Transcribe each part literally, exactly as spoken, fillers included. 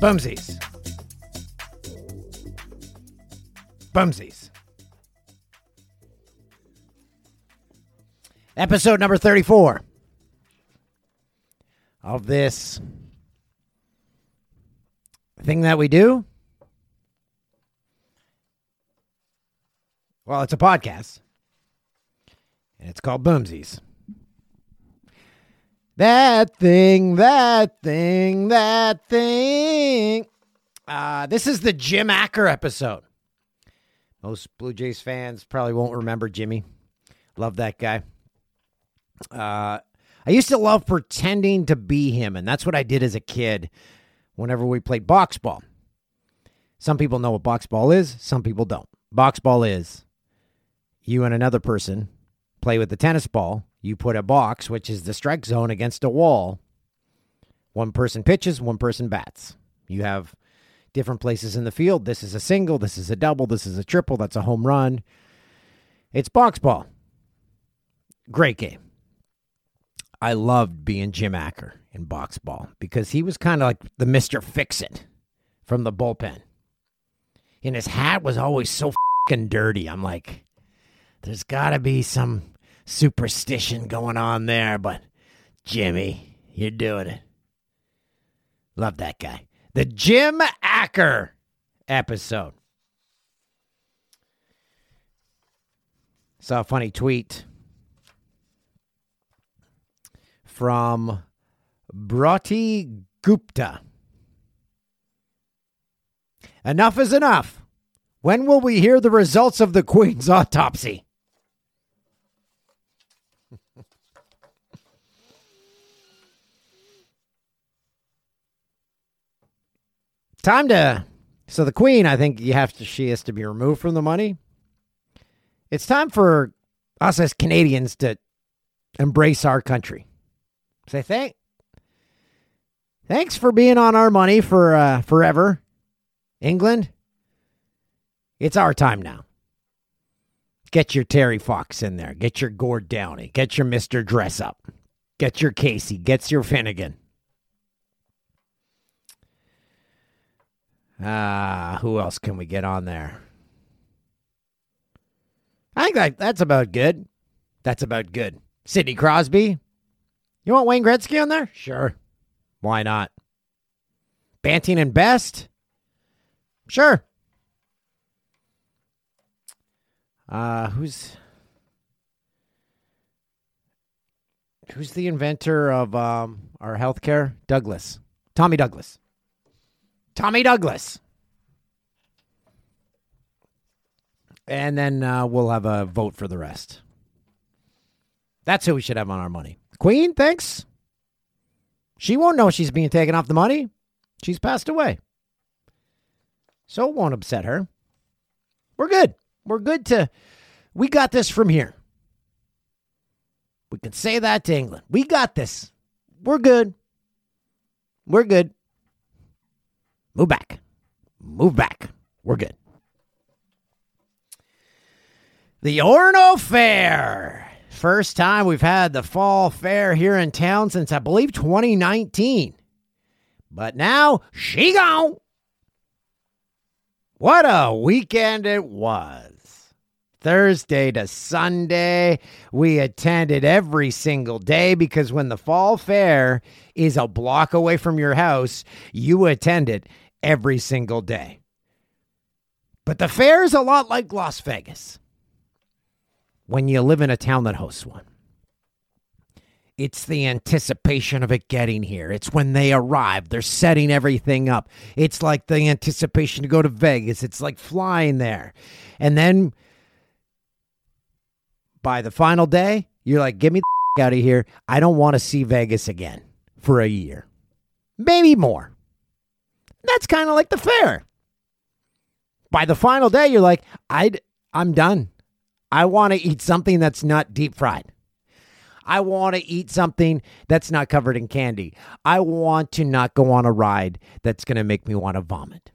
Bumsies. Bumsies. Episode number thirty-four of this thing that we do. Well, it's a podcast, and it's called Bumsies. That thing, that thing, that thing. Uh, this is the Jim Acker episode. Most Blue Jays fans probably won't remember Jimmy. Love that guy. Uh, I used to love pretending to be him, and that's what I did as a kid whenever we played box ball. Some people know what box ball is. Some people don't. Box ball is you and another person play with the tennis ball. You put a box, which is the strike zone, against a wall. One person pitches, one person bats. You have different places in the field. This is a single. This is a double. This is a triple. That's a home run. It's box ball. Great game. I loved being Jim Acker in box ball because he was kind of like the Mister Fix-It from the bullpen. And his hat was always so f***ing dirty. I'm like, there's got to be some superstition going on there, but Jimmy, you're doing it. Love that guy. The Jim Acker episode. Saw a funny tweet from Brotti Gupta. Enough is enough. When will we hear the results of the Queen's autopsy? Time to, so the Queen, I think you have to, she has to be removed from the money. It's time for us as Canadians to embrace our country. Say thank, thanks for being on our money for uh, forever, England. It's our time now. Get your Terry Fox in there. Get your Gord Downie. Get your Mister Dress Up. Get your Casey. Get your Finnegan. Ah, uh, who else can we get on there? I think that, that's about good. That's about good. Sidney Crosby. You want Wayne Gretzky on there? Sure. Why not? Banting and Best? Sure. Uh, who's who's the inventor of um, our healthcare? Douglas. Tommy Douglas. Tommy Douglas. And then uh, we'll have a vote for the rest. That's who we should have on our money. Queen, thanks. She won't know she's being taken off the money. She's passed away. So it won't upset her. We're good. We're good to, we got this from here. We can say that to England. We got this. We're good. We're good. Move back. Move back. We're good. The Orono Fair First time we've had the fall fair here in town since, I believe, twenty nineteen. But now, she gone. What a weekend it was. Thursday to Sunday, we attended every single day because when the fall fair is a block away from your house, you attend it every single day. But the fair is a lot like Las Vegas when you live in a town that hosts one. It's the anticipation of it getting here. It's when they arrive. They're setting everything up. It's like the anticipation to go to Vegas. It's like flying there. And then by the final day, you're like, get me the f- out of here. I don't want to see Vegas again for a year. Maybe more. That's kind of like the fair. By the final day, you're like, I'd, I'm done. I want to eat something that's not deep fried. I want to eat something that's not covered in candy. I want to not go on a ride that's going to make me want to vomit.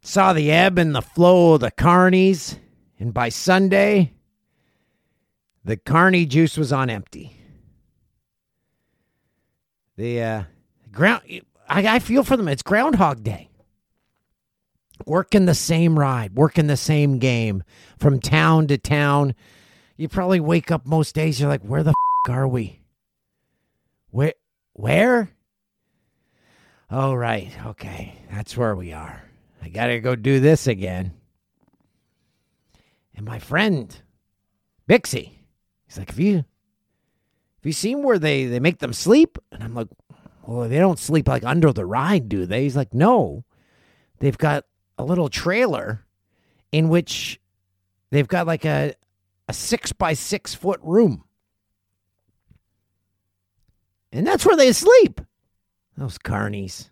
Saw the ebb and the flow of the carnies. And by Sunday, the carny juice was on empty. The uh, ground, I, I feel for them. It's Groundhog Day. Working the same ride, working the same game from town to town. You probably wake up most days, you're like, where the f- are we? Where? Where? Oh, right. Okay. That's where we are. I got to go do this again. And my friend, Bixie, he's like, have you, have you seen where they, they make them sleep? And I'm like, well, they don't sleep like under the ride, do they? He's like, no. They've got a little trailer in which they've got like a, a six by six foot room. And that's where they sleep. Those carnies.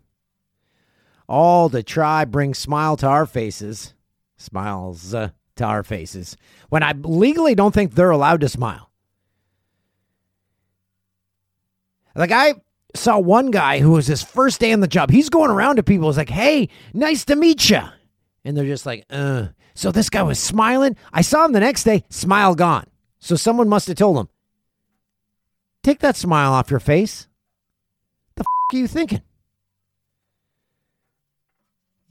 All to try bring smile to our faces. Smiles, uh. to our faces, when I legally don't think they're allowed to smile. Like, I saw one guy who was his first day on the job. He's going around to people. He's like, hey, nice to meet you. And they're just like, uh. So this guy was smiling. I saw him the next day, smile gone. So someone must have told him, take that smile off your face. The f*** are you thinking?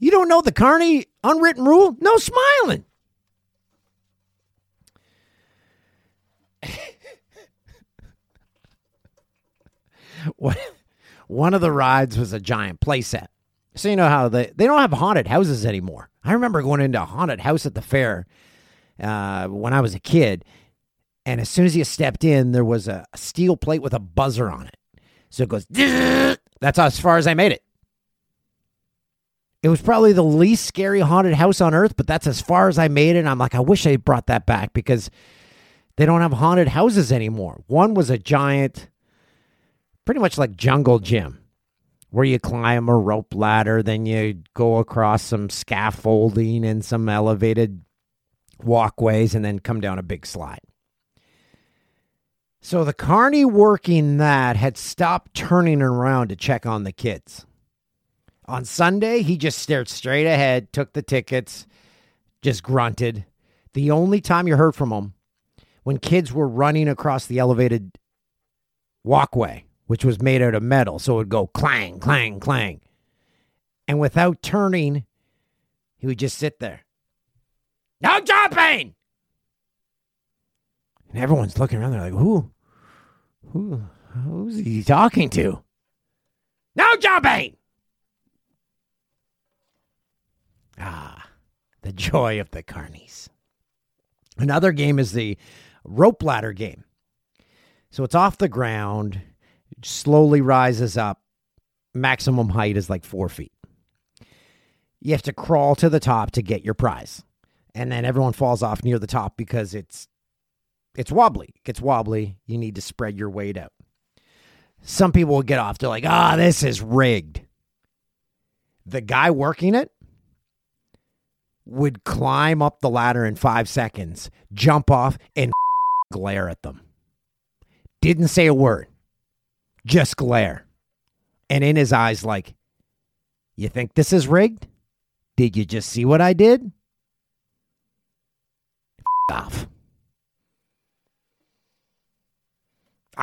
You don't know the carny unwritten rule? No smiling. One of the rides was a giant playset. So you know how they, they don't have haunted houses anymore. I remember going into a haunted house at the fair uh, when I was a kid. And as soon as you stepped in, there was a steel plate with a buzzer on it. So it goes, that's as far as I made it. It was probably the least scary haunted house on earth, but that's as far as I made it. And I'm like, I wish I brought that back because they don't have haunted houses anymore. One was a giant, pretty much like Jungle Gym, where you climb a rope ladder, then you go across some scaffolding and some elevated walkways, and then come down a big slide. So the carny working that had stopped turning around to check on the kids. On Sunday, he just stared straight ahead, took the tickets, just grunted. The only time you heard from him, when kids were running across the elevated walkway, which was made out of metal, so it would go clang, clang, clang. And without turning, he would just sit there. No jumping! And everyone's looking around, they're like, who? Who? Who's he talking to? No jumping! Ah, the joy of the carnies. Another game is the rope ladder game. So it's off the ground, slowly rises up. Maximum height is like four feet. You have to crawl to the top to get your prize. And then everyone falls off near the top because it's it's wobbly. It gets wobbly. You need to spread your weight out. Some people will get off. They're like, ah, oh, this is rigged. The guy working it would climb up the ladder in five seconds, jump off, and glare at them. Didn't say a word, just glare. And in his eyes, like, you think this is rigged? Did you just see what I did? F*** off.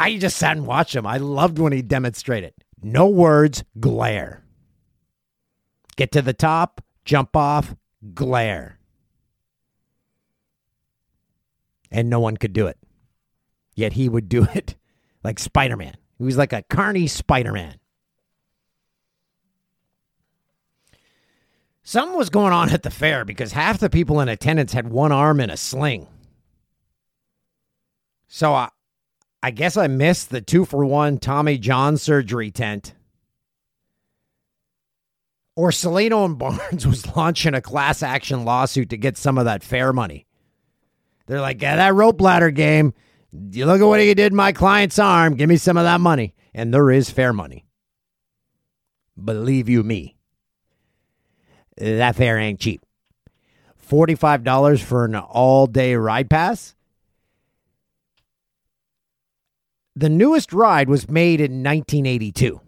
I just sat and watched him. I loved when he demonstrated. No words, glare. Get to the top, jump off, glare. And no one could do it. Yet he would do it like Spider-Man. He was like a carny Spider-Man. Something was going on at the fair because half the people in attendance had one arm in a sling. So I, I guess I missed the two-for-one Tommy John surgery tent. Or Celino and Barnes was launching a class action lawsuit to get some of that fair money. They're like, yeah, that rope ladder game, you look at what he did to my client's arm, give me some of that money. And there is fair money. Believe you me, that fair ain't cheap. forty-five dollars for an all-day ride pass. The newest ride was made in nineteen eighty-two.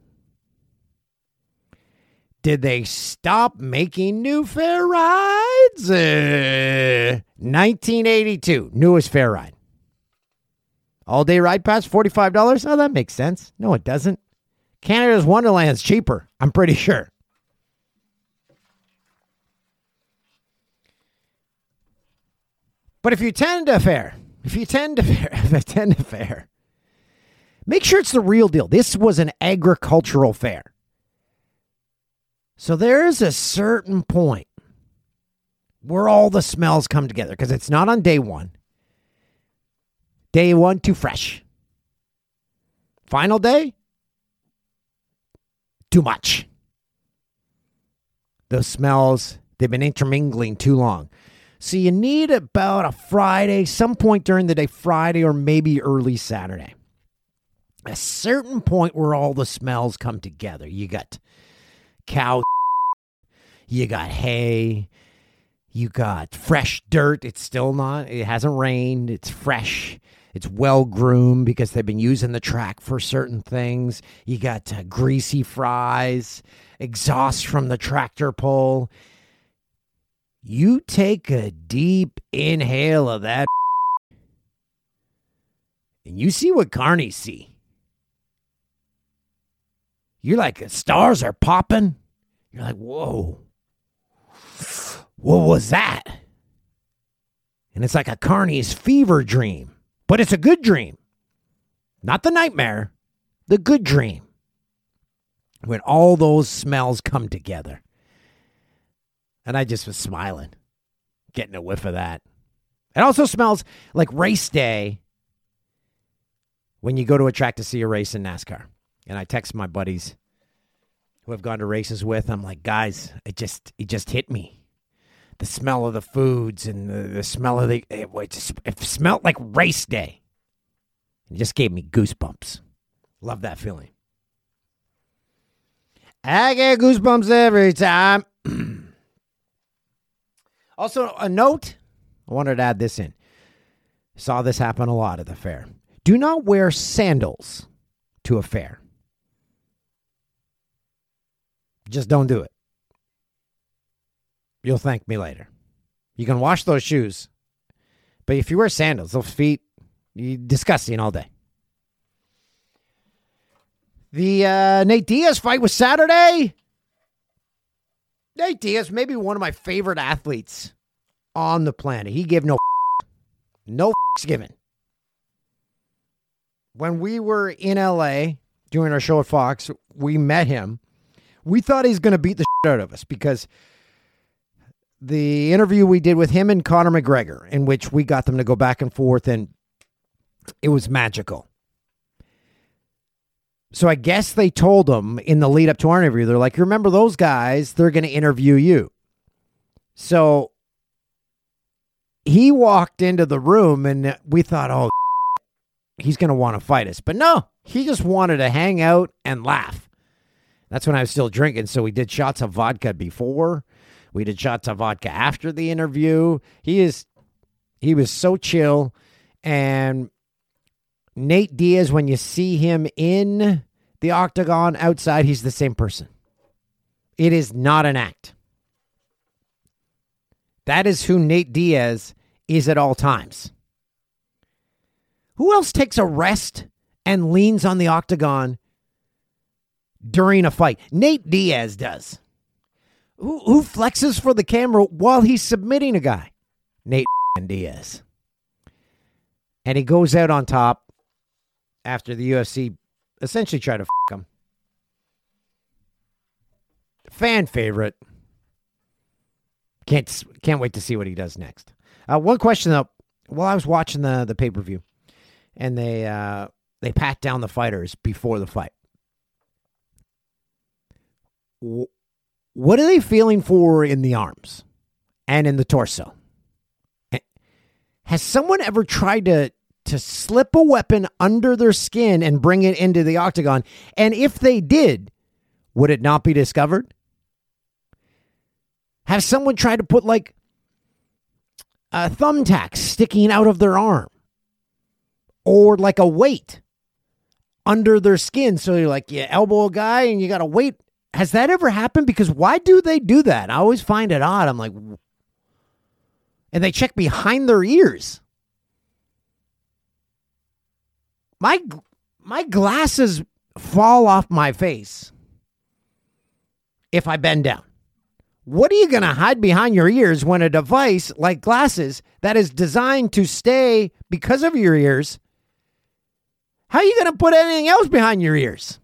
Did they stop making new fair rides? Uh, nineteen eighty-two, newest fair ride. All-day ride pass, forty-five dollars? Oh, that makes sense. No, it doesn't. Canada's Wonderland's cheaper, I'm pretty sure. But if you attend a fair, if you attend a fair, if you attend a fair, make sure it's the real deal. This was an agricultural fair. So there is a certain point where all the smells come together because it's not on day one. Day one, too fresh. Final day, too much. Those smells, they've been intermingling too long. So you need about a Friday, some point during the day, Friday or maybe early Saturday. A certain point where all the smells come together. You got cow, you got hay, you got fresh dirt. It's still not, it hasn't rained. It's fresh. It's well-groomed because they've been using the track for certain things. You got uh, greasy fries, exhaust from the tractor pull. You take a deep inhale of that and you see what carnies see. You're like, stars are popping. You're like, whoa. What was that? And it's like a carnie's fever dream. But it's a good dream. Not the nightmare. The good dream. When all those smells come together. And I just was smiling, getting a whiff of that. It also smells like race day when you go to a track to see a race in NASCAR. And I text my buddies who I've gone to races with. I'm like, guys, it just it just hit me. The smell of the foods and the, the smell of the, it, it, it smelled like race day. It just gave me goosebumps. Love that feeling. I get goosebumps every time. Also, a note, I wanted to add this in. Saw this happen a lot at the fair. Do not wear sandals to a fair. Just don't do it. You'll thank me later. You can wash those shoes, but if you wear sandals, those feet, you're disgusting all day. The uh, Nate Diaz fight was Saturday. Nate Diaz, maybe one of my favorite athletes on the planet. He gave no f- no f- given. When we were in L A doing our show at Fox, we met him. We thought he's going to beat the shit out of us because the interview we did with him and Conor McGregor, in which we got them to go back and forth, and it was magical. So I guess they told him in the lead up to our interview, they're like, remember those guys, they're going to interview you. So he walked into the room and we thought, oh, he's going to want to fight us. But no, he just wanted to hang out and laugh. That's when I was still drinking. So we did shots of vodka before. We did shots of vodka after the interview. He is, he was so chill. And Nate Diaz, when you see him in the octagon outside, he's the same person. It is not an act. That is who Nate Diaz is at all times. Who else takes a rest and leans on the octagon during a fight. Nate Diaz does. Who, who flexes for the camera while he's submitting a guy? Nate Diaz. And he goes out on top after the U F C essentially tried to fuck him. Fan favorite. Can't can't wait to see what he does next. Uh, one question though, while I was watching the the pay per view, and they uh, they pat down the fighters before the fight. W- what are they feeling for in the arms and in the torso? Has someone ever tried to to slip a weapon under their skin and bring it into the octagon? And if they did, would it not be discovered? Have someone tried to put like a thumbtack sticking out of their arm or like a weight under their skin? So you're like, you elbow a guy and you got a weight. Has that ever happened? Because why do they do that? I always find it odd. I'm like, and they check behind their ears. My, my glasses fall off my face if I bend down. What are you going to hide behind your ears when a device like glasses that is designed to stay because of your ears, how are you going to put anything else behind your ears?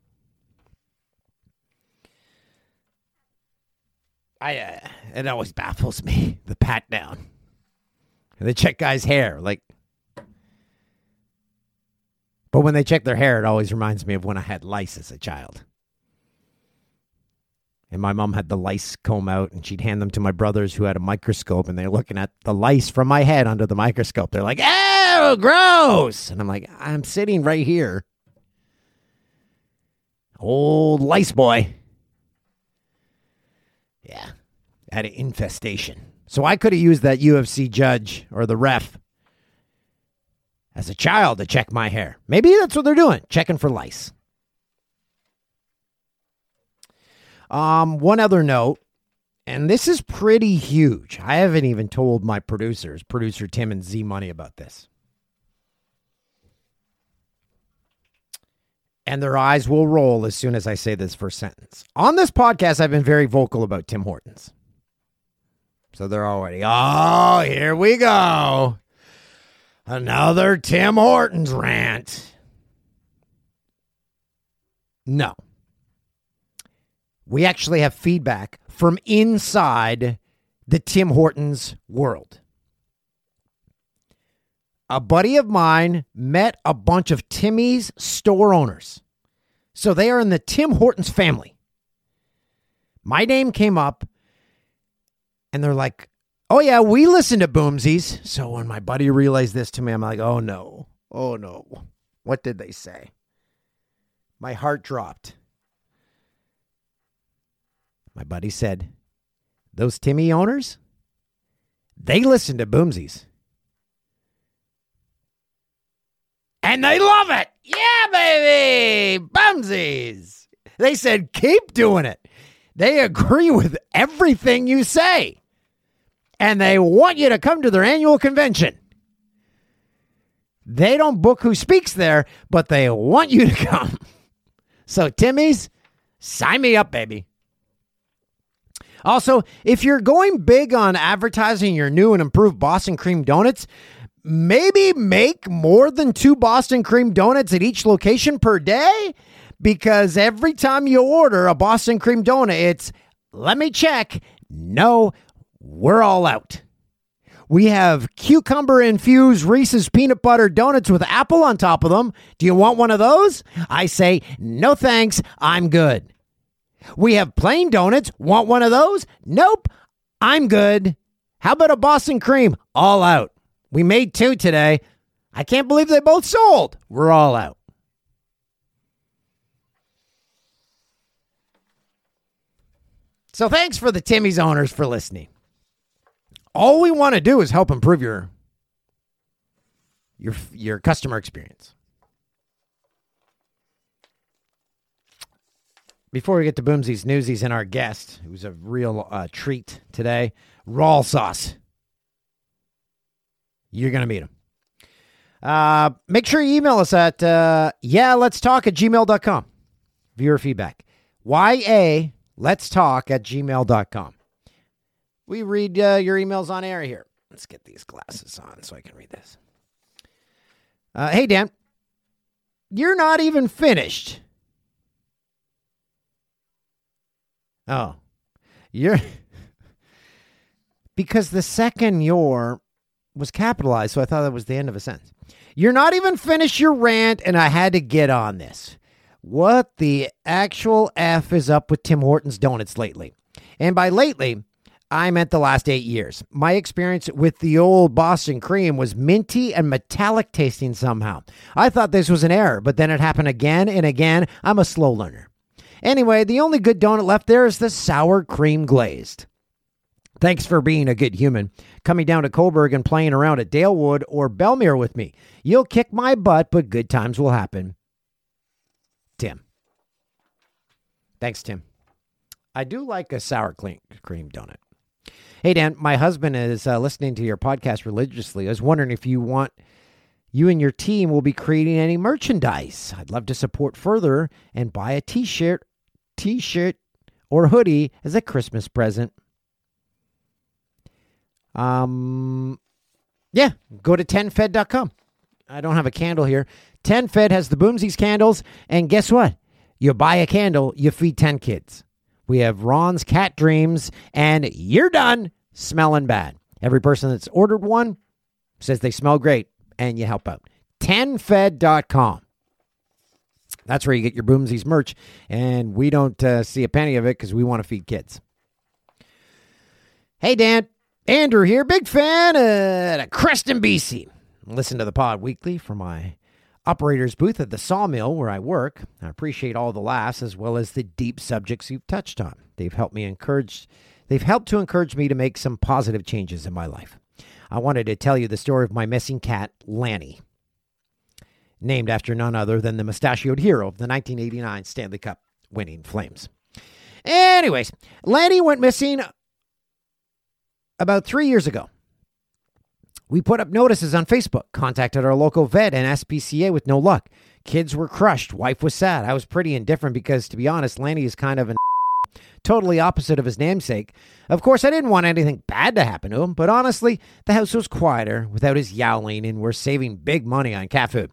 I uh, it always baffles me, the pat down. They check guys' hair, like, but when they check their hair, it always reminds me of when I had lice as a child. And my mom had the lice comb out, and she'd hand them to my brothers who had a microscope, and they're looking at the lice from my head under the microscope. They're like, ew, gross! And I'm like, I'm sitting right here. Old lice boy. Yeah, had an infestation. So I could have used that U F C judge or the ref as a child to check my hair. Maybe that's what they're doing, checking for lice. Um, one other note, and this is pretty huge. I haven't even told my producers, producer Tim and Z Money, about this. And their eyes will roll as soon as I say this first sentence. On this podcast, I've been very vocal about Tim Hortons. So they're already, oh, here we go. Another Tim Hortons rant. No. We actually have feedback from inside the Tim Hortons world. A buddy of mine met a bunch of Timmy's store owners. So they are in the Tim Hortons family. My name came up and they're like, oh yeah, we listen to Boomsies. So when my buddy realized this to me, I'm like, oh no, oh no. What did they say? My heart dropped. My buddy said, those Timmy owners, they listen to Boomsies. And they love it. Yeah, baby. Boomsies. They said, keep doing it. They agree with everything you say. And they want you to come to their annual convention. They don't book who speaks there, but they want you to come. So Timmy's, sign me up, baby. Also, if you're going big on advertising your new and improved Boston cream donuts, maybe make more than two Boston cream donuts at each location per day, because every time you order a Boston cream donut, it's, let me check. No, we're all out. We have cucumber-infused Reese's peanut butter donuts with apple on top of them. Do you want one of those? I say, no thanks, I'm good. We have plain donuts. Want one of those? Nope. I'm good. How about a Boston cream? All out. We made two today. I can't believe they both sold. We're all out. So thanks for the Timmy's owners for listening. All we want to do is help improve your, your, your customer experience. Before we get to Boomsies, Newsies, and our guest, who's a real uh, treat today, Rallsauce. You're going to meet him. Uh, make sure you email us at uh, yeah let's talk at gmail dot com. Viewer feedback. Y A let's talk at gmail dot com. We read uh, your emails on air here. Let's get these glasses on so I can read this. Uh, hey, Dan. You're not even finished. Oh. You're... because the second "your" was capitalized, so I thought that was the end of a sentence. You're not even finished your rant, and I had to get on this. What the actual F is up with Tim Hortons donuts lately? And by lately, I meant the last eight years. My experience with the old Boston cream was minty and metallic tasting somehow. I thought this was an error, but then it happened again and again. I'm a slow learner. Anyway, the only good donut left there is the sour cream glazed. Thanks for being a good human, coming down to Coburg and playing around at Dalewood or Belmere with me. You'll kick my butt, but good times will happen. Tim. Thanks, Tim. I do like a sour cream donut. Hey, Dan, my husband is uh, listening to your podcast religiously. I was wondering if you want, you and your team will be creating any merchandise. I'd love to support further and buy a t-shirt, t-shirt or hoodie as a Christmas present. Um, yeah, go to ten fed dot com. I don't have a candle here. ten fed has the Boomsies candles, and guess what? You buy a candle, you feed ten kids. We have Ron's Cat Dreams, and you're done smelling bad. Every person that's ordered one says they smell great, and you help out. ten fed dot com. That's where you get your Boomsies merch, and we don't uh, see a penny of it because we want to feed kids. Hey, Dan. Andrew here, big fan at a Creston, B C. Listen to the pod weekly from my operator's booth at the sawmill where I work. I appreciate all the laughs as well as the deep subjects you've touched on. They've helped me encourage, they've helped to encourage me to make some positive changes in my life. I wanted to tell you the story of my missing cat, Lanny, named after none other than the mustachioed hero of the nineteen eighty-nine Stanley Cup winning Flames. Anyways, Lanny went missing about three years ago. We put up notices on Facebook, contacted our local vet and S P C A with no luck. Kids were crushed. Wife was sad. I was pretty indifferent because, to be honest, Lanny is kind of an totally opposite of his namesake. Of course, I didn't want anything bad to happen to him, but honestly, the house was quieter without his yowling, and we're saving big money on cat food.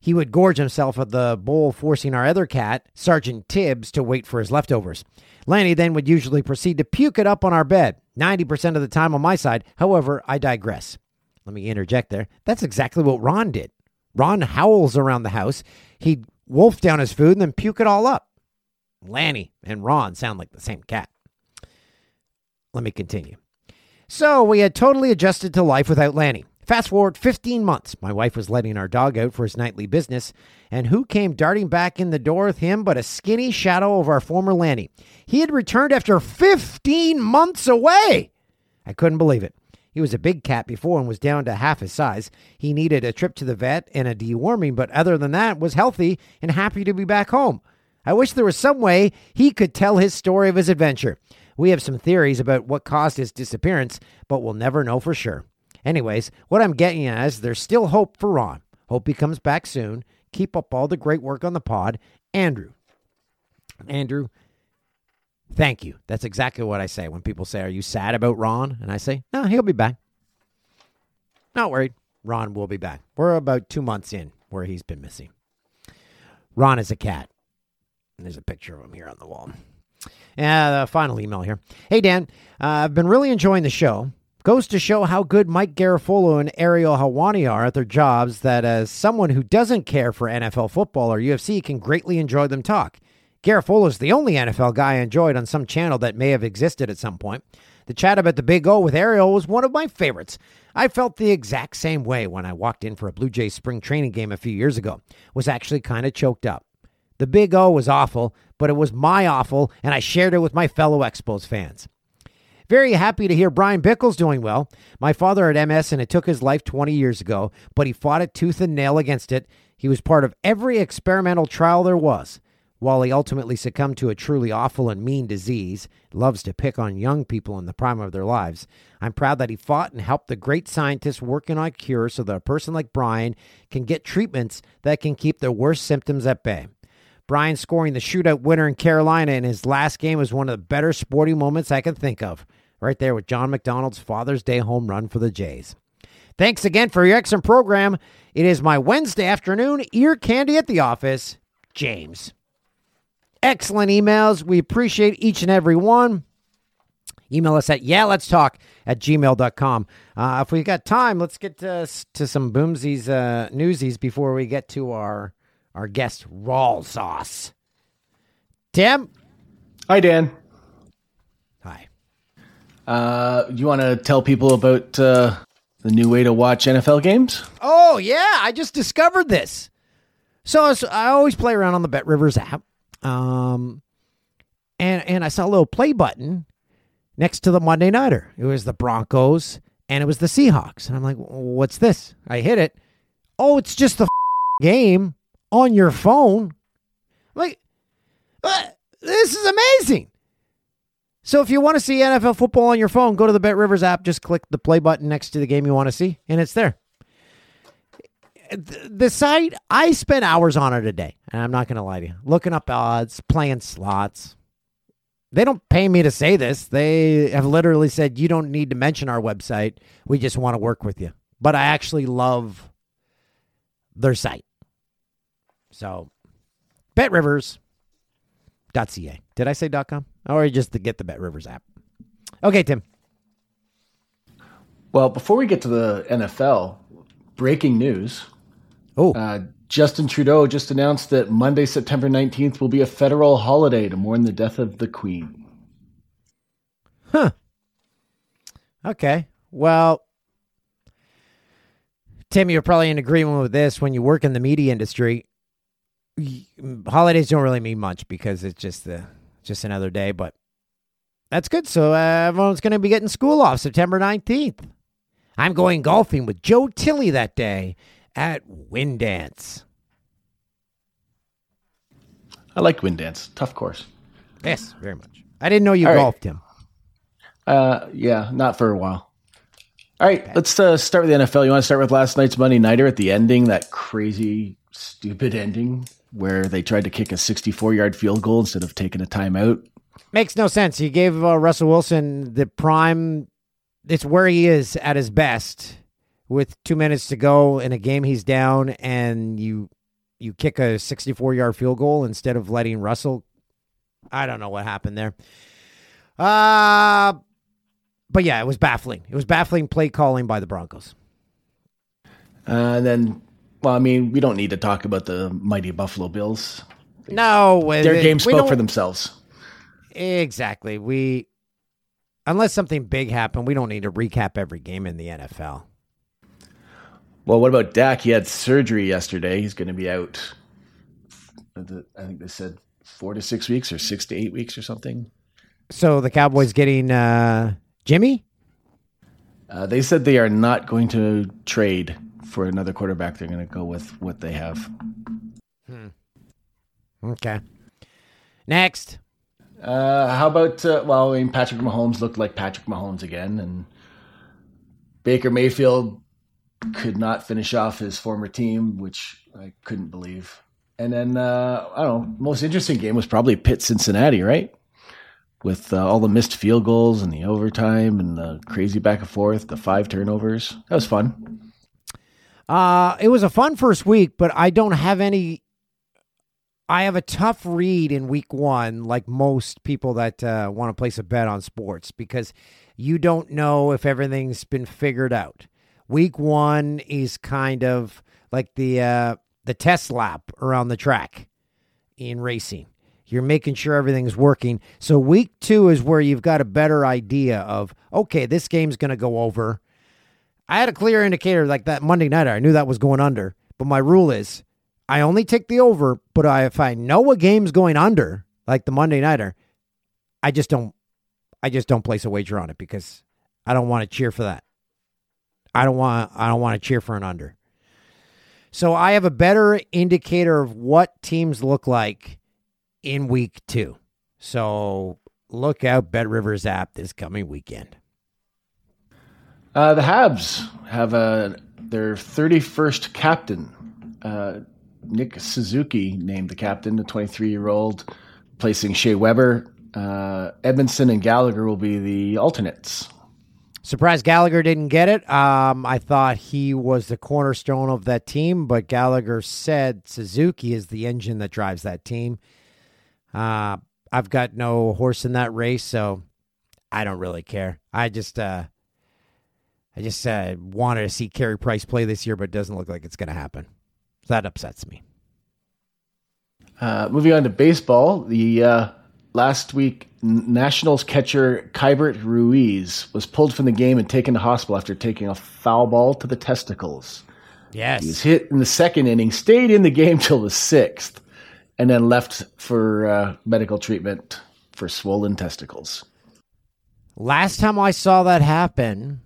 He would gorge himself at the bowl, forcing our other cat, Sergeant Tibbs, to wait for his leftovers. Lanny then would usually proceed to puke it up on our bed, ninety percent of the time on my side. However, I digress. Let me interject there. That's exactly what Ron did. Ron howls around the house. He'd wolf down his food and then puke it all up. Lanny and Ron sound like the same cat. Let me continue. So we had totally adjusted to life without Lanny. Fast forward fifteen months, my wife was letting our dog out for his nightly business, and who came darting back in the door with him but a skinny shadow of our former Lanny. He had returned after fifteen months away. I couldn't believe it. He was a big cat before and was down to half his size. He needed a trip to the vet and a deworming, but other than that, was healthy and happy to be back home. I wish there was some way he could tell his story of his adventure. We have some theories about what caused his disappearance, but we'll never know for sure. Anyways, what I'm getting at is there's still hope for Ron. Hope he comes back soon. Keep up all the great work on the pod. Andrew. Andrew, thank you. That's exactly what I say when people say, are you sad about Ron? And I say, no, he'll be back. Not worried. Ron will be back. We're about two months in where he's been missing. Ron is a cat. And there's a picture of him here on the wall. And the final email here. Hey, Dan, uh, I've been really enjoying the show. Goes to show how good Mike Garafolo and Ariel Helwani are at their jobs that as someone who doesn't care for N F L football or U F C can greatly enjoy them talk. Garafolo's the only N F L guy I enjoyed on some channel that may have existed at some point. The chat about the Big O with Ariel was one of my favorites. I felt the exact same way when I walked in for a Blue Jays spring training game a few years ago. Was actually kind of choked up. The Big O was awful, but it was my awful, and I shared it with my fellow Expos fans. Very happy to hear Brian Bickle's doing well. My father had M S and it took his life twenty years ago, but he fought it tooth and nail against it. He was part of every experimental trial there was. While he ultimately succumbed to a truly awful and mean disease, loves to pick on young people in the prime of their lives, I'm proud that he fought and helped the great scientists working on a cure so that a person like Brian can get treatments that can keep their worst symptoms at bay. Brian scoring the shootout winner in Carolina in his last game was one of the better sporting moments I can think of, right there with John McDonald's Father's Day home run for the Jays. Thanks again for your excellent program. It is my Wednesday afternoon ear candy at the office, James. Excellent emails. We appreciate each and every one. Email us at yeah let's talk at gmail dot com. Uh, if we've got time, let's get to, to some boomsies, uh, newsies before we get to our, our guest, Rallsauce. Tim? Hi, Dan. Hi. Uh, you want to tell people about uh, the new way to watch N F L games? Oh, yeah. I just discovered this. So, so I always play around on the BetRivers app. Um, and, and I saw a little play button next to the Monday Nighter. It was the Broncos and it was the Seahawks. And I'm like, what's this? I hit it. Oh, it's just the f- game on your phone. Like, what? This is amazing. So if you want to see N F L football on your phone, go to the BetRivers app, just click the play button next to the game you want to see. And it's there. The site, I spent hours on it a day, and I'm not going to lie to you. Looking up odds, playing slots. They don't pay me to say this. They have literally said, you don't need to mention our website. We just want to work with you. But I actually love their site. So, bet rivers dot c a. Did I say .com? Or just to get the BetRivers app. Okay, Tim. Well, before we get to the N F L, breaking news. Oh, uh, Justin Trudeau just announced that Monday, September nineteenth will be a federal holiday to mourn the death of the Queen. Huh. Okay. Well, Tim, you're probably in agreement with this. When you work in the media industry, holidays don't really mean much because it's just the, just another day, but that's good. So uh, everyone's going to be getting school off September nineteenth. I'm going golfing with Joe Tilley that day at Windance. I like Windance. Tough course. Yes, very much. I didn't know you All golfed right. him. Uh, yeah, not for a while. All right, okay. let's uh, start with the N F L. You want to start with last night's Monday Nighter at the ending, that crazy, stupid ending where they tried to kick a sixty-four-yard field goal instead of taking a timeout. Makes no sense. You gave uh, Russell Wilson the prime... It's where he is at his best with two minutes to go in a game. He's down and you, you kick a sixty-four yard field goal instead of letting Russell. I don't know what happened there. Uh, but yeah, it was baffling. It was baffling play calling by the Broncos. Uh, and then, well, I mean, we don't need to talk about the mighty Buffalo Bills. No, their it, game spoke for themselves. Exactly. We, Unless something big happened, we don't need to recap every game in the N F L. Well, what about Dak? He had surgery yesterday. He's going to be out, I think they said four to six weeks or six to eight weeks or something. So the Cowboys getting uh, Jimmy? Uh, they said they are not going to trade for another quarterback. They're going to go with what they have. Hmm. Okay. Next. Uh, how about, uh, well, I mean, Patrick Mahomes looked like Patrick Mahomes again, and Baker Mayfield could not finish off his former team, which I couldn't believe. And then, uh, I don't know, most interesting game was probably Pitt-Cincinnati, right? With uh, all the missed field goals and the overtime and the crazy back and forth, the five turnovers. That was fun. Uh, it was a fun first week, but I don't have any... I have a tough read in week one, like most people that uh, want to place a bet on sports, because you don't know if everything's been figured out. Week one is kind of like the uh, the test lap around the track in racing. You're making sure everything's working. So week two is where you've got a better idea of, okay, this game's going to go over. I had a clear indicator like that Monday night. I knew that was going under, but my rule is, I only take the over, but I, if I know a game's going under, like the Monday Nighter, I just don't, I just don't place a wager on it because I don't want to cheer for that. I don't want, I don't want to cheer for an under. So I have a better indicator of what teams look like in week two. So look out, BetRivers app this coming weekend. Uh, the Habs have a, their thirty-first captain, uh, Nick Suzuki, named the captain, the twenty-three-year-old, placing Shea Weber. Uh, Edmondson and Gallagher will be the alternates. Surprised Gallagher didn't get it. Um, I thought he was the cornerstone of that team, but Gallagher said Suzuki is the engine that drives that team. Uh, I've got no horse in that race, so I don't really care. I just uh, I just uh, wanted to see Carey Price play this year, but it doesn't look like it's going to happen. So that upsets me. Uh, moving on to baseball, the... Uh Last week, Nationals catcher Keibert Ruiz was pulled from the game and taken to hospital after taking a foul ball to the testicles. Yes. He was hit in the second inning, stayed in the game till the sixth, and then left for uh, medical treatment for swollen testicles. Last time I saw that happen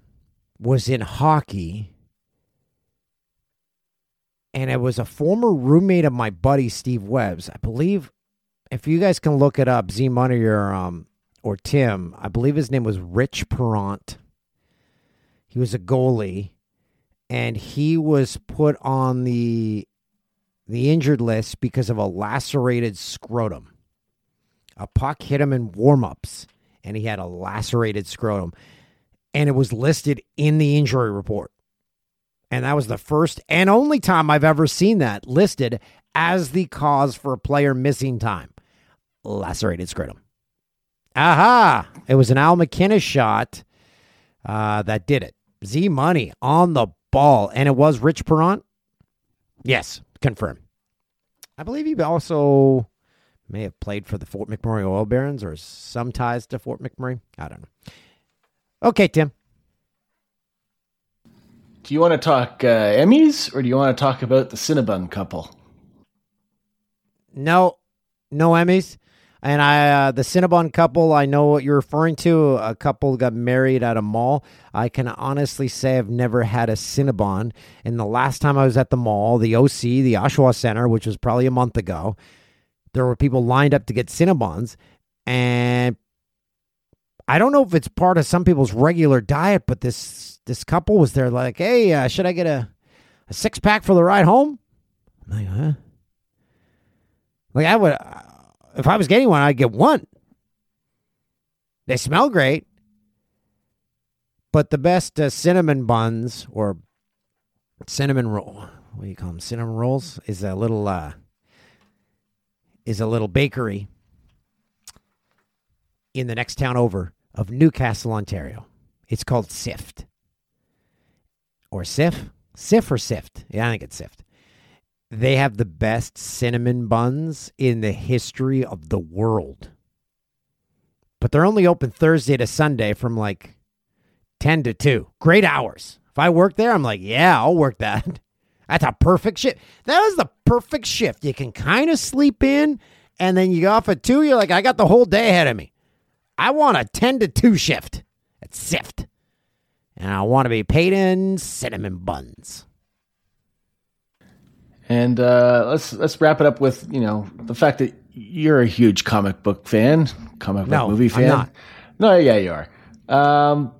was in hockey, and it was a former roommate of my buddy Steve Webb's, I believe. If you guys can look it up, Z Money or, um, or Tim, I believe his name was Rich Perrant. He was a goalie, and he was put on the the injured list because of a lacerated scrotum. A puck hit him in warm-ups, and he had a lacerated scrotum, and it was listed in the injury report. And that was the first and only time I've ever seen that listed as the cause for a player missing time. Lacerated scrotum. Aha! It was an Al McInnes shot uh, that did it. Z Money on the ball. And it was Rich Perrant? Yes, confirmed. I believe he also may have played for the Fort McMurray Oil Barons or some ties to Fort McMurray. I don't know. Okay, Tim. Do you want to talk uh, Emmys or do you want to talk about the Cinnabon couple? No. No Emmys. And I, uh, the Cinnabon couple, I know what you're referring to. A couple got married at a mall. I can honestly say I've never had a Cinnabon. And the last time I was at the mall, the O C, the Oshawa Center, which was probably a month ago, there were people lined up to get Cinnabons. And I don't know if it's part of some people's regular diet, but this this couple was there like, hey, uh, should I get a, a six-pack for the ride home? I'm like, huh? Like, I would, uh, if I was getting one, I'd get one. They smell great. But the best uh, cinnamon buns or cinnamon roll, what do you call them? Cinnamon rolls is a little, uh, is a little bakery in the next town over of Newcastle, Ontario. It's called Sift. Or Sif? Sif or Sift? Yeah, I think it's Sift. They have the best cinnamon buns in the history of the world. But they're only open Thursday to Sunday from like ten to two. Great hours. If I work there, I'm like, yeah, I'll work that. That's a perfect shift. That is the perfect shift. You can kind of sleep in, and then you go off at two. You're like, I got the whole day ahead of me. I want a ten to two shift at Sift. And I want to be paid in cinnamon buns. And uh, let's let's wrap it up with, you know, the fact that you're a huge comic book fan, comic book no, movie fan. I'm not. No, yeah, you are. Um,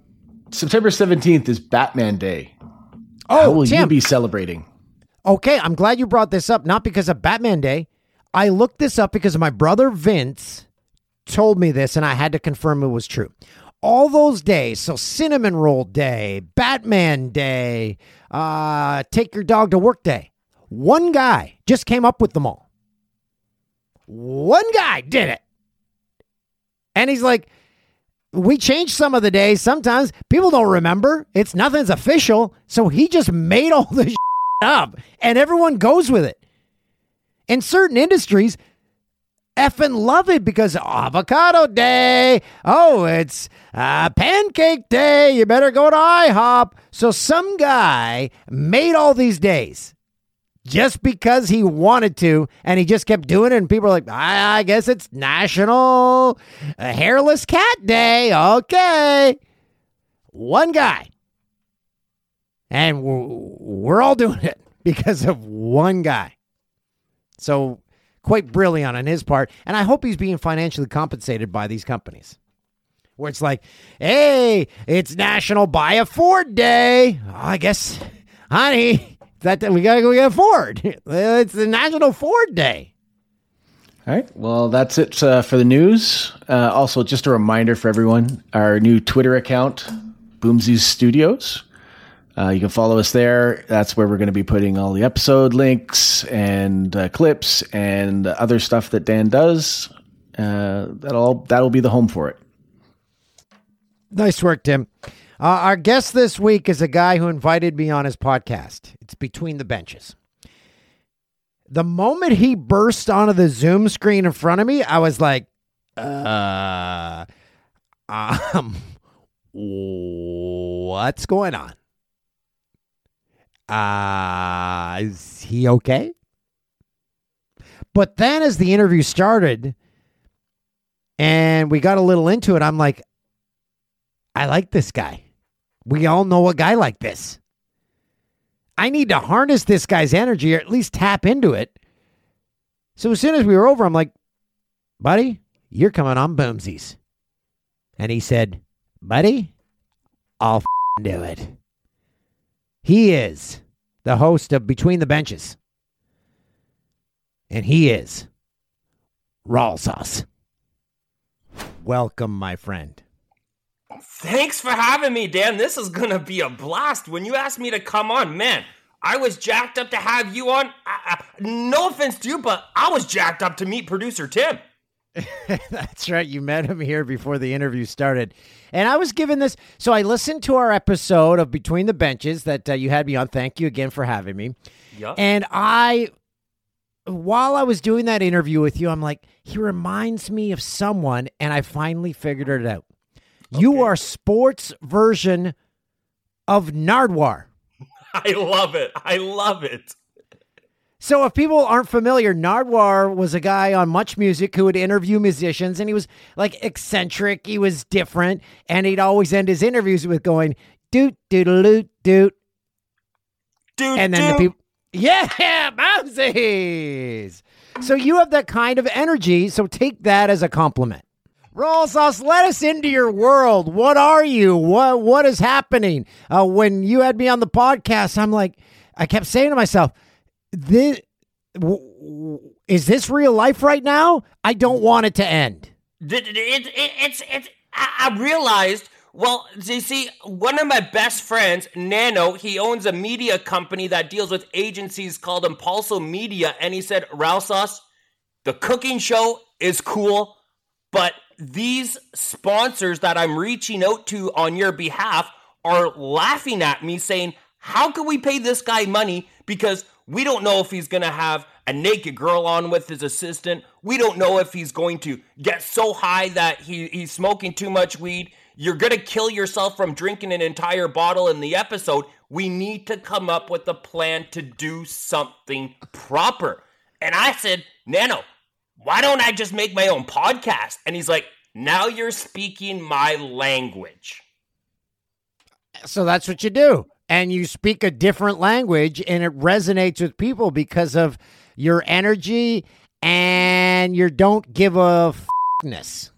September seventeenth is Batman Day. Oh, How will Tim. you be celebrating? Okay, I'm glad you brought this up. Not because of Batman Day. I looked this up because my brother Vince told me this, and I had to confirm it was true. All those days, so Cinnamon Roll Day, Batman Day, uh, Take Your Dog to Work Day. One guy just came up with them all. One guy did it. And he's like, we change some of the days. Sometimes people don't remember. It's nothing's official. So he just made all this shit up and everyone goes with it. In certain industries, effing love it because avocado day. Oh, it's uh, pancake day. You better go to IHOP. So some guy made all these days. Just because he wanted to, and he just kept doing it, and people are like, I, I guess it's National Hairless Cat Day. Okay. One guy. And we're, we're all doing it because of one guy. So quite brilliant on his part, and I hope he's being financially compensated by these companies. Where it's like, hey, it's National Buy a Ford Day. Oh, I guess, honey, that we gotta go get a Ford. It's the National Ford Day. All right. Well, that's it uh, for the news. Uh, also, just a reminder for everyone: our new Twitter account, Boomsies Studios. Uh, you can follow us there. That's where we're going to be putting all the episode links and uh, clips and other stuff that Dan does. Uh, that'll that'll be the home for it. Nice work, Tim. Uh, our guest this week is a guy who invited me on his podcast. It's Between the Benches. The moment he burst onto the Zoom screen in front of me, I was like, uh, um, what's going on? Uh, is he okay? But then as the interview started and we got a little into it, I'm like, I like this guy. We all know a guy like this. I need to harness this guy's energy or at least tap into it. So as soon as we were over, I'm like, buddy, you're coming on Boomsies. And he said, buddy, I'll f***ing do it. He is the host of Between the Benches. And he is Rallsauce. Welcome, my friend. Thanks for having me, Dan. This is going to be a blast. When you asked me to come on, man, I was jacked up to have you on. I, I, no offense to you, but I was jacked up to meet producer Tim. That's right. You met him here before the interview started. And I was given this. So I listened to our episode of Between the Benches that uh, you had me on. Thank you again for having me. Yep. And I, while I was doing that interview with you, I'm like, he reminds me of someone. And I finally figured it out. Okay. You are sports version of Nardwuar. I love it. I love it. So if people aren't familiar, Nardwuar was a guy on Much Music who would interview musicians, and he was like eccentric. He was different. And he'd always end his interviews with going, doot, doot, doot, doot. Doot, and then doot. The people, yeah, Boomsies. So you have that kind of energy. So take that as a compliment. Rallsauce, let us into your world. What are you? What What is happening? Uh, when you had me on the podcast, I'm like, I kept saying to myself, "This w- w- is this real life right now? I don't want it to end." It, it, it, it's, it's, I realized, well, you see, one of my best friends, Nano, he owns a media company that deals with agencies called Impulso Media, and he said, Rallsauce, the cooking show is cool, but these sponsors that I'm reaching out to on your behalf are laughing at me saying, how can we pay this guy money? Because we don't know if he's going to have a naked girl on with his assistant. We don't know if he's going to get so high that he, he's smoking too much weed. You're going to kill yourself from drinking an entire bottle in the episode. We need to come up with a plan to do something proper. And I said, Nano, why don't I just make my own podcast? And he's like, now you're speaking my language. So that's what you do. And you speak a different language, and it resonates with people because of your energy and your don't give a f***ness.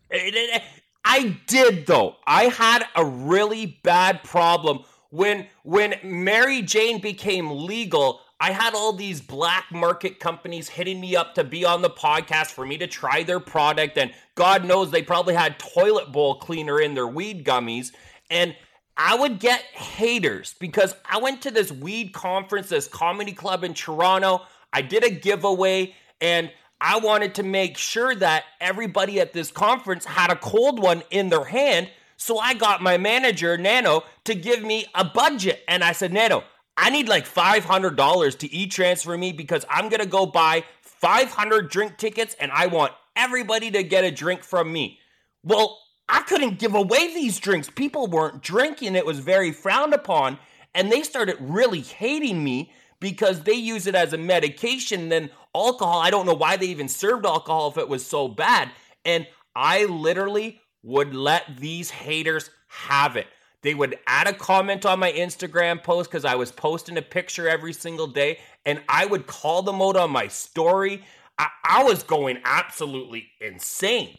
I did, though. I had a really bad problem. When, when Mary Jane became legal, I had all these black market companies hitting me up to be on the podcast for me to try their product. And God knows they probably had toilet bowl cleaner in their weed gummies. And I would get haters because I went to this weed conference, this comedy club in Toronto. I did a giveaway and I wanted to make sure that everybody at this conference had a cold one in their hand. So I got my manager, Nano, to give me a budget. And I said, Nano, I need like five hundred dollars to e-transfer me because I'm going to go buy five hundred drink tickets and I want everybody to get a drink from me. Well, I couldn't give away these drinks. People weren't drinking. It was very frowned upon. And they started really hating me because they use it as a medication. Then alcohol, I don't know why they even served alcohol if it was so bad. And I literally would let these haters have it. They would add a comment on my Instagram post because I was posting a picture every single day, and I would call them out on my story. I, I was going absolutely insane.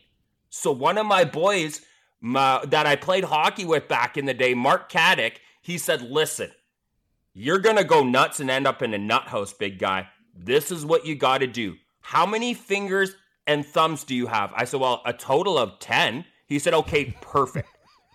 So one of my boys my, that I played hockey with back in the day, Mark Caddick, he said, listen, you're going to go nuts and end up in a nut house, big guy. This is what you got to do. How many fingers and thumbs do you have? I said, well, a total of ten. He said, okay, perfect.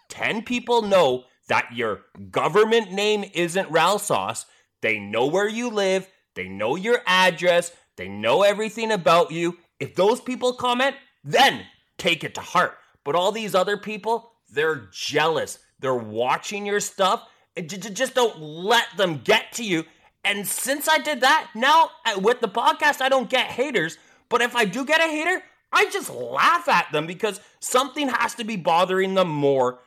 ten people know that your government name isn't Rallsauce. They know where you live. They know your address. They know everything about you. If those people comment, then take it to heart. But all these other people, they're jealous. They're watching your stuff. And just don't let them get to you. And since I did that, now with the podcast, I don't get haters. But if I do get a hater, I just laugh at them because something has to be bothering them more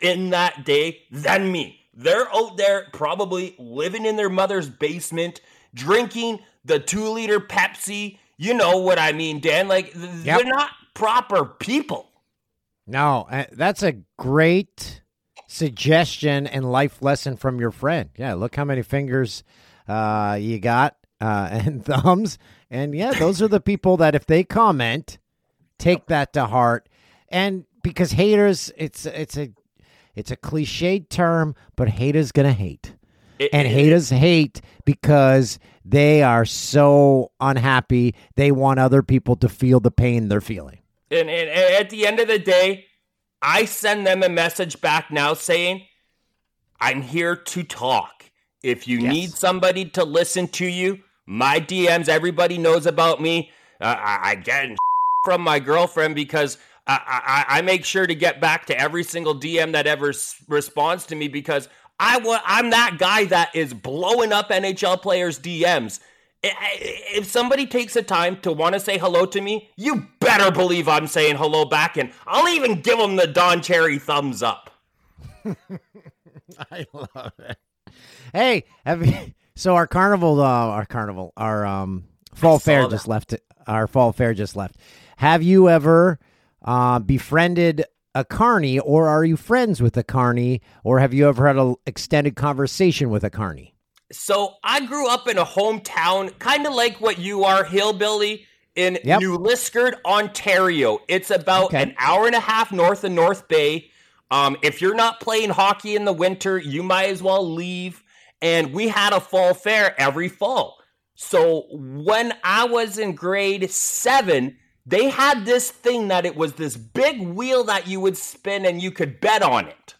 in that day than me. They're out there probably living in their mother's basement, drinking the two-liter Pepsi. You know what I mean, Dan. Like, th- yep. They're not proper people. No, uh, that's a great suggestion and life lesson from your friend. Yeah, look how many fingers uh, you got uh, and thumbs. And, yeah, those are the people that if they comment, take that to heart. And because haters, it's it's a it's a cliched term, but haters going to hate. It, and it, haters it. hate because they are so unhappy. They want other people to feel the pain they're feeling. And, and, and at the end of the day, I send them a message back now saying, I'm here to talk. If you yes. need somebody to listen to you, my D Ms, everybody knows about me. Uh, I, I get from my girlfriend because I, I, I make sure to get back to every single D M that ever s- responds to me because I wa- I'm that guy that is blowing up N H L players' D Ms. If somebody takes the time to want to say hello to me, you better believe I'm saying hello back, and I'll even give them the Don Cherry thumbs up. I love it. Hey, have you... So our carnival, uh, our carnival, our um, fall fair that. just left. Our fall fair just left. Have you ever uh, befriended a carny, or are you friends with a carny, or have you ever had an extended conversation with a carny? So I grew up in a hometown, kind of like what you are, hillbilly, in yep. New Liskeard, Ontario. It's about okay. an hour and a half north of North Bay. Um, if you're not playing hockey in the winter, you might as well leave. And we had a fall fair every fall. So when I was in grade seven, they had this thing that it was this big wheel that you would spin and you could bet on it.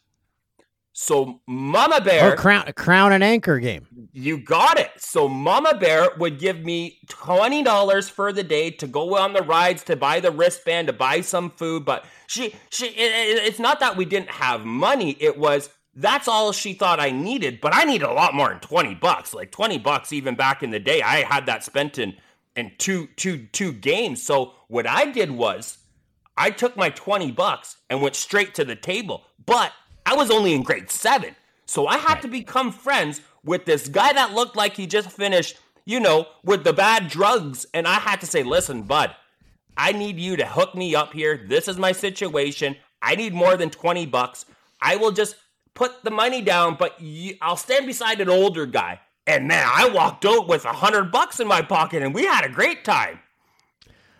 So Mama Bear... Oh, crown, crown and anchor game. You got it. So Mama Bear would give me twenty dollars for the day to go on the rides, to buy the wristband, to buy some food. But she, she, it, it, it's not that we didn't have money. It was... That's all she thought I needed, but I needed a lot more than twenty bucks. Like twenty bucks even back in the day, I had that spent in, in two, two, two games. So what I did was I took my twenty bucks and went straight to the table, but I was only in grade seven. So I had to become friends with this guy that looked like he just finished, you know, with the bad drugs. And I had to say, listen, bud, I need you to hook me up here. This is my situation. I need more than twenty bucks. I will just... put the money down, but you, I'll stand beside an older guy. And man, I walked out with a hundred bucks in my pocket, and we had a great time.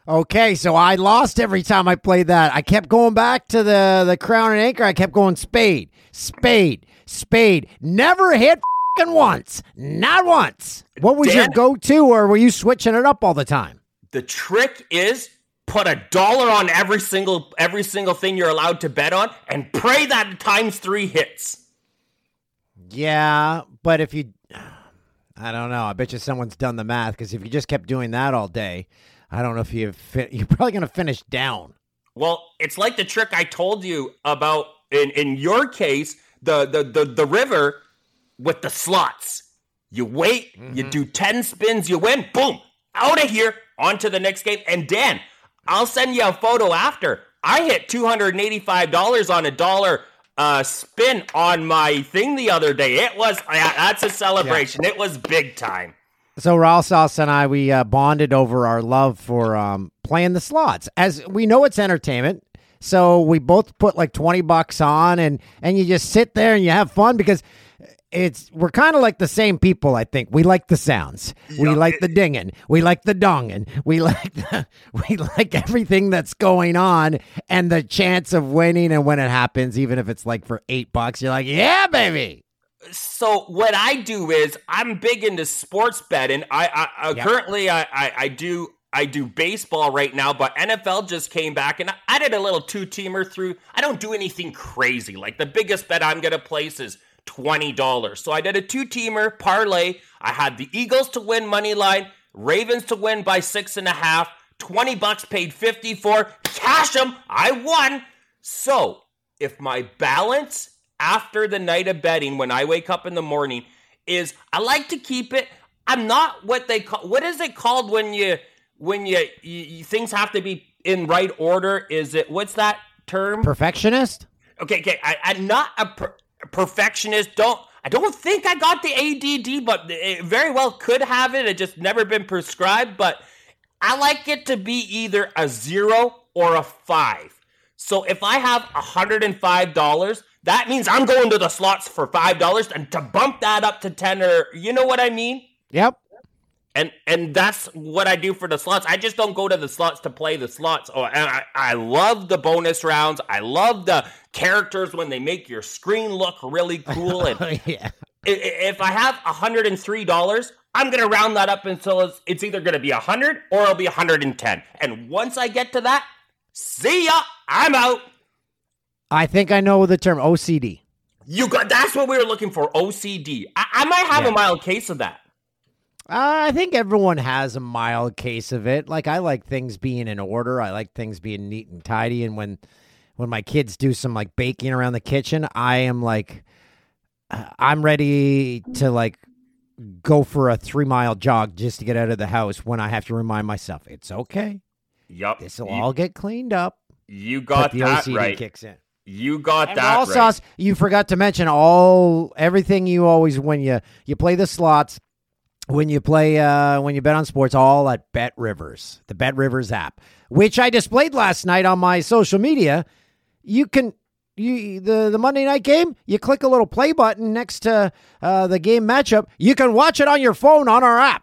Okay, so I lost every time I played that. I kept going back to the, the crown and anchor. I kept going spade, spade, spade. Never hit fucking once, not once. What was Dan, your go-to, or were you switching it up all the time? The trick is put a dollar on every single every single thing you're allowed to bet on and pray that times three hits. Yeah, but if you... I don't know. I bet you someone's done the math, because if you just kept doing that all day, I don't know if you fi- you're probably going to finish down. Well, it's like the trick I told you about in, in your case, the, the, the, the river with the slots. You wait, mm-hmm. you do ten spins, you win, boom, out of here, on to the next game. And Dan... I'll send you a photo after. I hit two hundred eighty-five dollars on a dollar uh, spin on my thing the other day. It was, yeah, that's a celebration. Yeah. It was big time. So Rallsauce and I, we uh, bonded over our love for um, playing the slots. As we know, it's entertainment. So we both put like twenty bucks on, and, and you just sit there and you have fun because it's we're kind of like the same people, I think. We like the sounds. Yeah. We like the dinging. We like the donging. We like the, we like everything that's going on and the chance of winning. And when it happens, even if it's like for eight bucks, you're like, yeah, baby. So what I do is I'm big into sports betting. I, I, I yep. currently I, I, I do I do baseball right now, but N F L just came back, and I did a little two-teamer through. I don't do anything crazy. Like, the biggest bet I'm going to place is twenty dollars. So I did a two-teamer parlay. I had the Eagles to win money line, Ravens to win by six and a half, twenty bucks paid fifty-four, cash them, I won. So if my balance after the night of betting, when I wake up in the morning, is I like to keep it. I'm not what they call, what is it called when you, when you, you things have to be in right order? Is it, what's that term? Perfectionist? Okay, okay. I, I'm not a per, perfectionist. Don't, I don't think I got the A D D, but it very well could have it. It just never been prescribed, but I like it to be either a zero or a five. So if I have one hundred five dollars, that means I'm going to the slots for five dollars, and to bump that up to ten, or you know what I mean? Yep. And and that's what I do for the slots. I just don't go to the slots to play the slots. Oh, and I, I love the bonus rounds. I love the characters when they make your screen look really cool. And yeah. If I have one hundred three dollars, I'm going to round that up until it's, it's either going to be one hundred or it'll be one hundred ten. And once I get to that, see ya, I'm out. I think I know the term O C D. You got, that's what we were looking for. O C D. I, I might have yeah. a mild case of that. Uh, I think everyone has a mild case of it. Like, I like things being in order. I like things being neat and tidy. And when, when my kids do some like baking around the kitchen, I am like, I'm ready to like go for a three mile jog just to get out of the house when I have to remind myself it's okay. Yep. This will all get cleaned up. You got the that O C D right. Kicks in. You got and that Rallsauce, right. Rallsauce, you forgot to mention all everything you always, when you, you play the slots, when you play, uh, when you bet on sports, all at BetRivers, the BetRivers app, which I displayed last night on my social media. You can, you the, the Monday night game, you click a little play button next to uh, the game matchup. You can watch it on your phone on our app.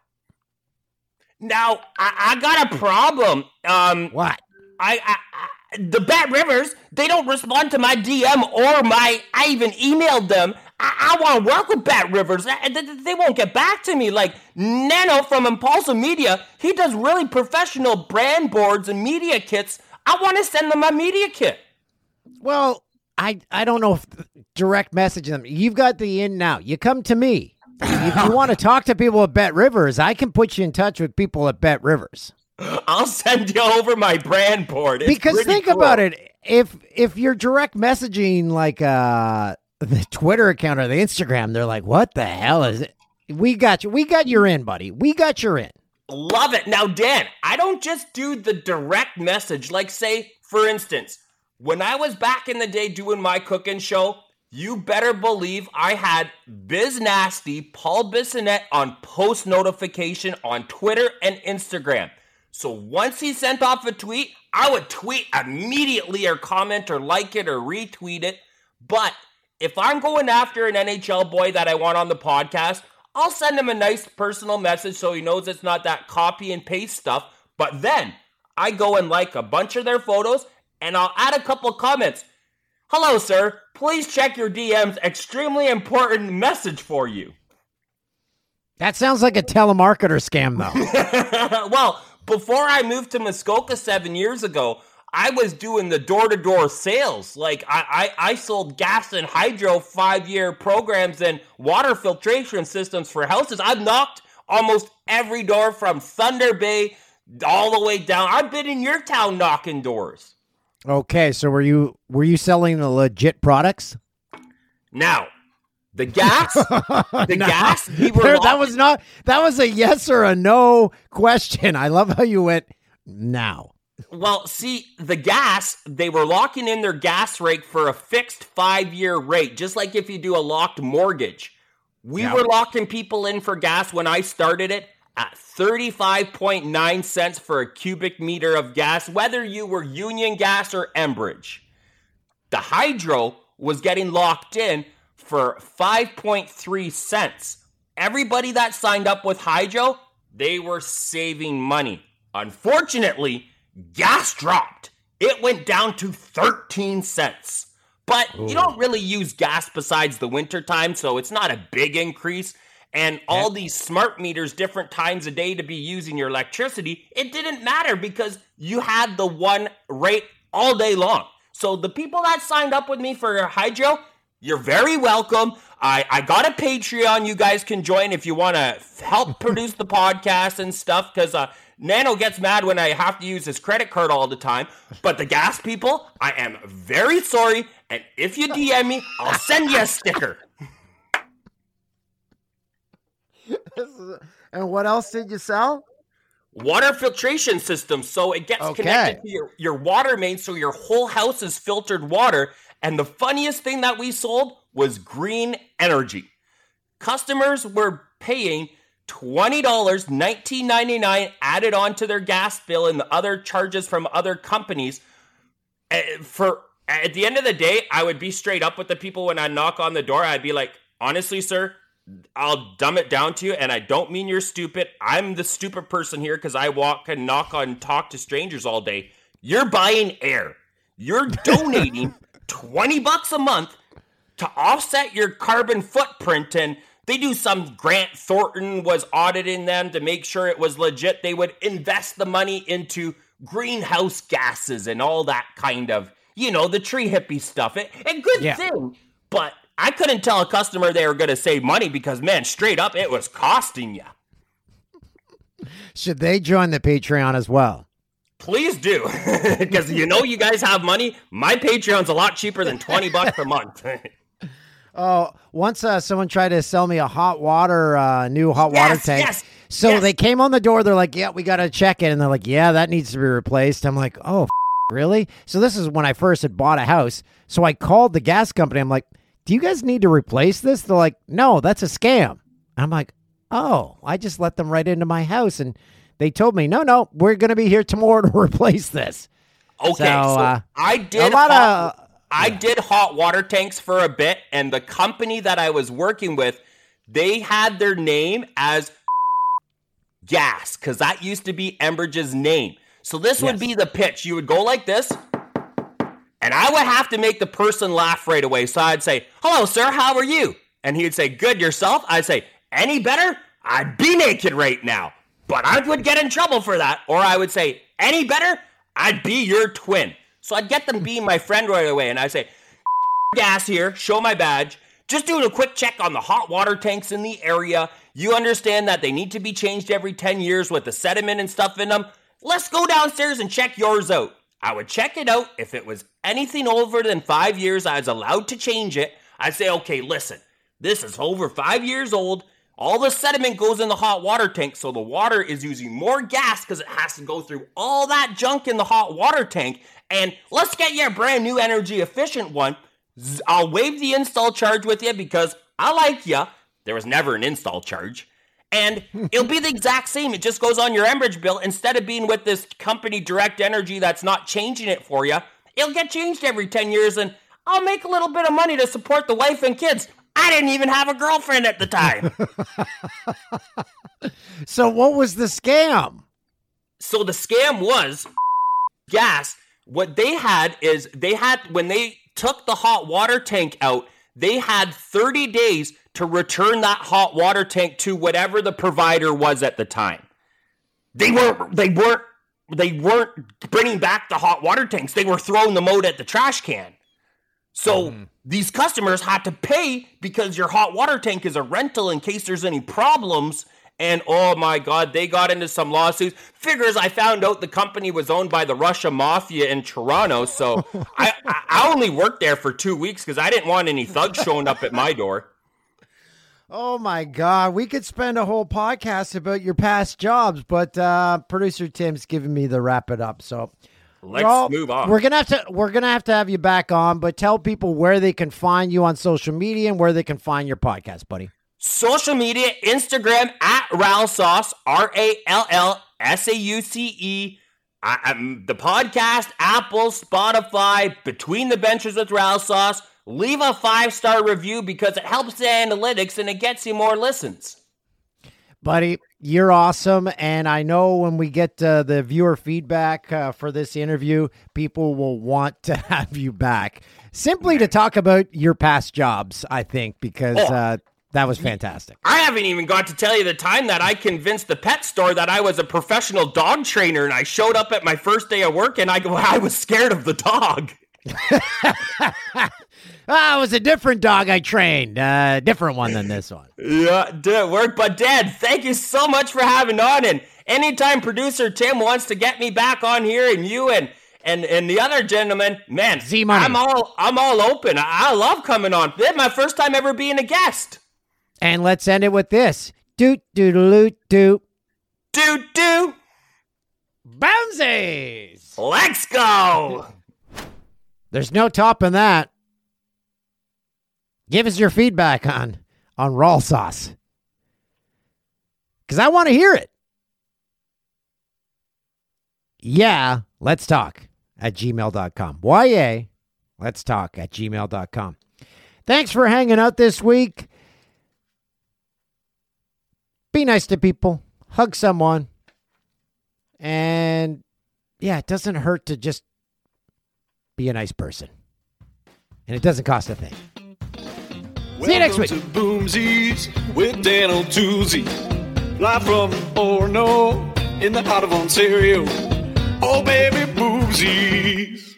Now, I, I got a problem. Um, what? I... I, I The BetRivers, they don't respond to my D M or my, I even emailed them. I, I want to work with BetRivers. I, they, they won't get back to me. Like Nano from Impulso Media, he does really professional brand boards and media kits. I want to send them my media kit. Well, I, I don't know if direct message them. You've got the in now. You come to me. If you want to talk to people at BetRivers, I can put you in touch with people at BetRivers. I'll send you over my brand board. It's because think cool. about it. If if you're direct messaging like uh, the Twitter account or the Instagram, they're like, what the hell is it? We got you. We got your in, buddy. We got your in. Love it. Now, Dan, I don't just do the direct message. Like, say, for instance, when I was back in the day doing my cooking show, you better believe I had Biz Nasty, Paul Bissonnette on post notification on Twitter and Instagram. So once he sent off a tweet, I would tweet immediately or comment or like it or retweet it. But if I'm going after an N H L boy that I want on the podcast, I'll send him a nice personal message so he knows it's not that copy and paste stuff. But then I go and like a bunch of their photos and I'll add a couple comments. Hello, sir. Please check your D Ms. Extremely important message for you. That sounds like a telemarketer scam, though. Well, before I moved to Muskoka seven years ago, I was doing the door-to-door sales. Like, I, I, I sold gas and hydro five-year programs and water filtration systems for houses. I've knocked almost every door from Thunder Bay all the way down. I've been in your town knocking doors. Okay, so were you were you selling the legit products? Now, the gas, the no. gas. We were there, that was not. That was a yes or a no question. I love how you went now. Well, see, the gas. They were locking in their gas rate for a fixed five-year rate, just like if you do a locked mortgage. We yeah. were locking people in for gas when I started it at thirty-five point nine cents for a cubic meter of gas, whether you were Union Gas or Enbridge. The hydro was getting locked in for five point three cents. Everybody that signed up with Hydro, they were saving money. Unfortunately, gas dropped. It went down to thirteen cents. But Ooh. You don't really use gas besides the winter time, so it's not a big increase. And all these smart meters, different times a day to be using your electricity, it didn't matter because you had the one rate all day long. So the people that signed up with me for Hydro, you're very welcome. I, I got a Patreon you guys can join if you want to help produce the podcast and stuff, because uh, Nano gets mad when I have to use his credit card all the time. But the gas people, I am very sorry. And if you D M me, I'll send you a sticker. And what else did you sell? Water filtration system. So it gets okay. connected to your, your water main, so your whole house is filtered water. And the funniest thing that we sold was green energy. Customers were paying twenty dollars, nineteen ninety-nine added on to their gas bill and the other charges from other companies. For at the end of the day, I would be straight up with the people when I knock on the door. I'd be like, honestly, sir, I'll dumb it down to you, and I don't mean you're stupid. I'm the stupid person here because I walk and knock on and talk to strangers all day. You're buying air. You're donating twenty bucks a month to offset your carbon footprint, and they do some Grant Thornton was auditing them to make sure it was legit. They would invest the money into greenhouse gases and all that kind of, you know, the tree hippie stuff. It, a good yeah. thing, but I couldn't tell a customer they were going to save money because, man, straight up, it was costing you. Should they join the Patreon as well? Please do, because you know you guys have money. My Patreon's a lot cheaper than twenty bucks a month. Oh, once uh, someone tried to sell me a hot water, uh, new hot yes, water tank. Yes, so yes. they came on the door. They're like, yeah, we got to check it. And they're like, yeah, that needs to be replaced. I'm like, oh, f- really? So this is when I first had bought a house. So I called the gas company. I'm like, do you guys need to replace this? They're like, no, that's a scam. I'm like, oh, I just let them right into my house. And they told me, no, no, we're going to be here tomorrow to replace this. Okay, so, so uh, I did a lot hot, of, I yeah. did hot water tanks for a bit, and the company that I was working with, they had their name as Gas, because that used to be Enbridge's name. So this yes. would be the pitch. You would go like this. And I would have to make the person laugh right away. So I'd say, hello, sir, how are you? And he'd say, good, yourself? I'd say, any better? I'd be naked right now. But I would get in trouble for that. Or I would say, any better? I'd be your twin. So I'd get them being my friend right away. And I'd say, gas here, show my badge. Just doing a quick check on the hot water tanks in the area. You understand that they need to be changed every ten years with the sediment and stuff in them. Let's go downstairs and check yours out. I would check it out. If it was anything over than five years, I was allowed to change it. I'd say, okay, listen, this is over five years old. All the sediment goes in the hot water tank, so the water is using more gas because it has to go through all that junk in the hot water tank. And let's get you a brand new energy efficient one. I'll waive the install charge with you because I like you. There was never an install charge. And it'll be the exact same. It just goes on your Enbridge bill. Instead of being with this company Direct Energy that's not changing it for you, it'll get changed every ten years, and I'll make a little bit of money to support the wife and kids. I didn't even have a girlfriend at the time. So what was the scam? So the scam was gas. What they had is they had, when they took the hot water tank out, they had thirty days to return that hot water tank to whatever the provider was at the time. They weren't, they weren't, they weren't bringing back the hot water tanks. They were throwing them out at the trash can. So mm. these customers had to pay because your hot water tank is a rental in case there's any problems. And oh my God, they got into some lawsuits. Figures I found out the company was owned by the Russia Mafia in Toronto. So I, I only worked there for two weeks because I didn't want any thugs showing up at my door. Oh my God. We could spend a whole podcast about your past jobs, but uh, producer Tim's giving me the wrap it up. So let's all, move on. We're going to have to, we're going to have to have you back on, but tell people where they can find you on social media and where they can find your podcast, buddy. Social media, Instagram at Rallsauce, R A L L S A U C E. I, I'm the podcast, Apple, Spotify, Between the Benches with Rallsauce. leave a five-star review because it helps the analytics and it gets you more listens. Buddy, you're awesome, and I know when we get uh, the viewer feedback uh, for this interview, people will want to have you back simply to talk about your past jobs, I think, because uh, that was fantastic. I haven't even got to tell you the time that I convinced the pet store that I was a professional dog trainer, and I showed up at my first day of work, and I, I was scared of the dog. Ah, it was a different dog I trained. A uh, different one than this one. Yeah, didn't work. But, Dad, thank you so much for having on. And anytime producer Tim wants to get me back on here, and you and and, and the other gentleman, man, Z-Money. I'm all I'm all open. I, I love coming on. This is my first time ever being a guest. And let's end it with this. Doot, doot, doot, doot. Doot, doot. Bouncies. Let's go. There's no topping that. Give us your feedback on, on Rallsauce, because I want to hear it. Yeah, let's talk at gmail dot com. Y A, let's talk at gmail dot com. Thanks for hanging out this week. Be nice to people. Hug someone. And, yeah, it doesn't hurt to just be a nice person. And it doesn't cost a thing. See you next week. Welcome to Boomsies with Dan O'Toozy. Live from Orono in the heart of Ontario. Oh, baby, Boomsies.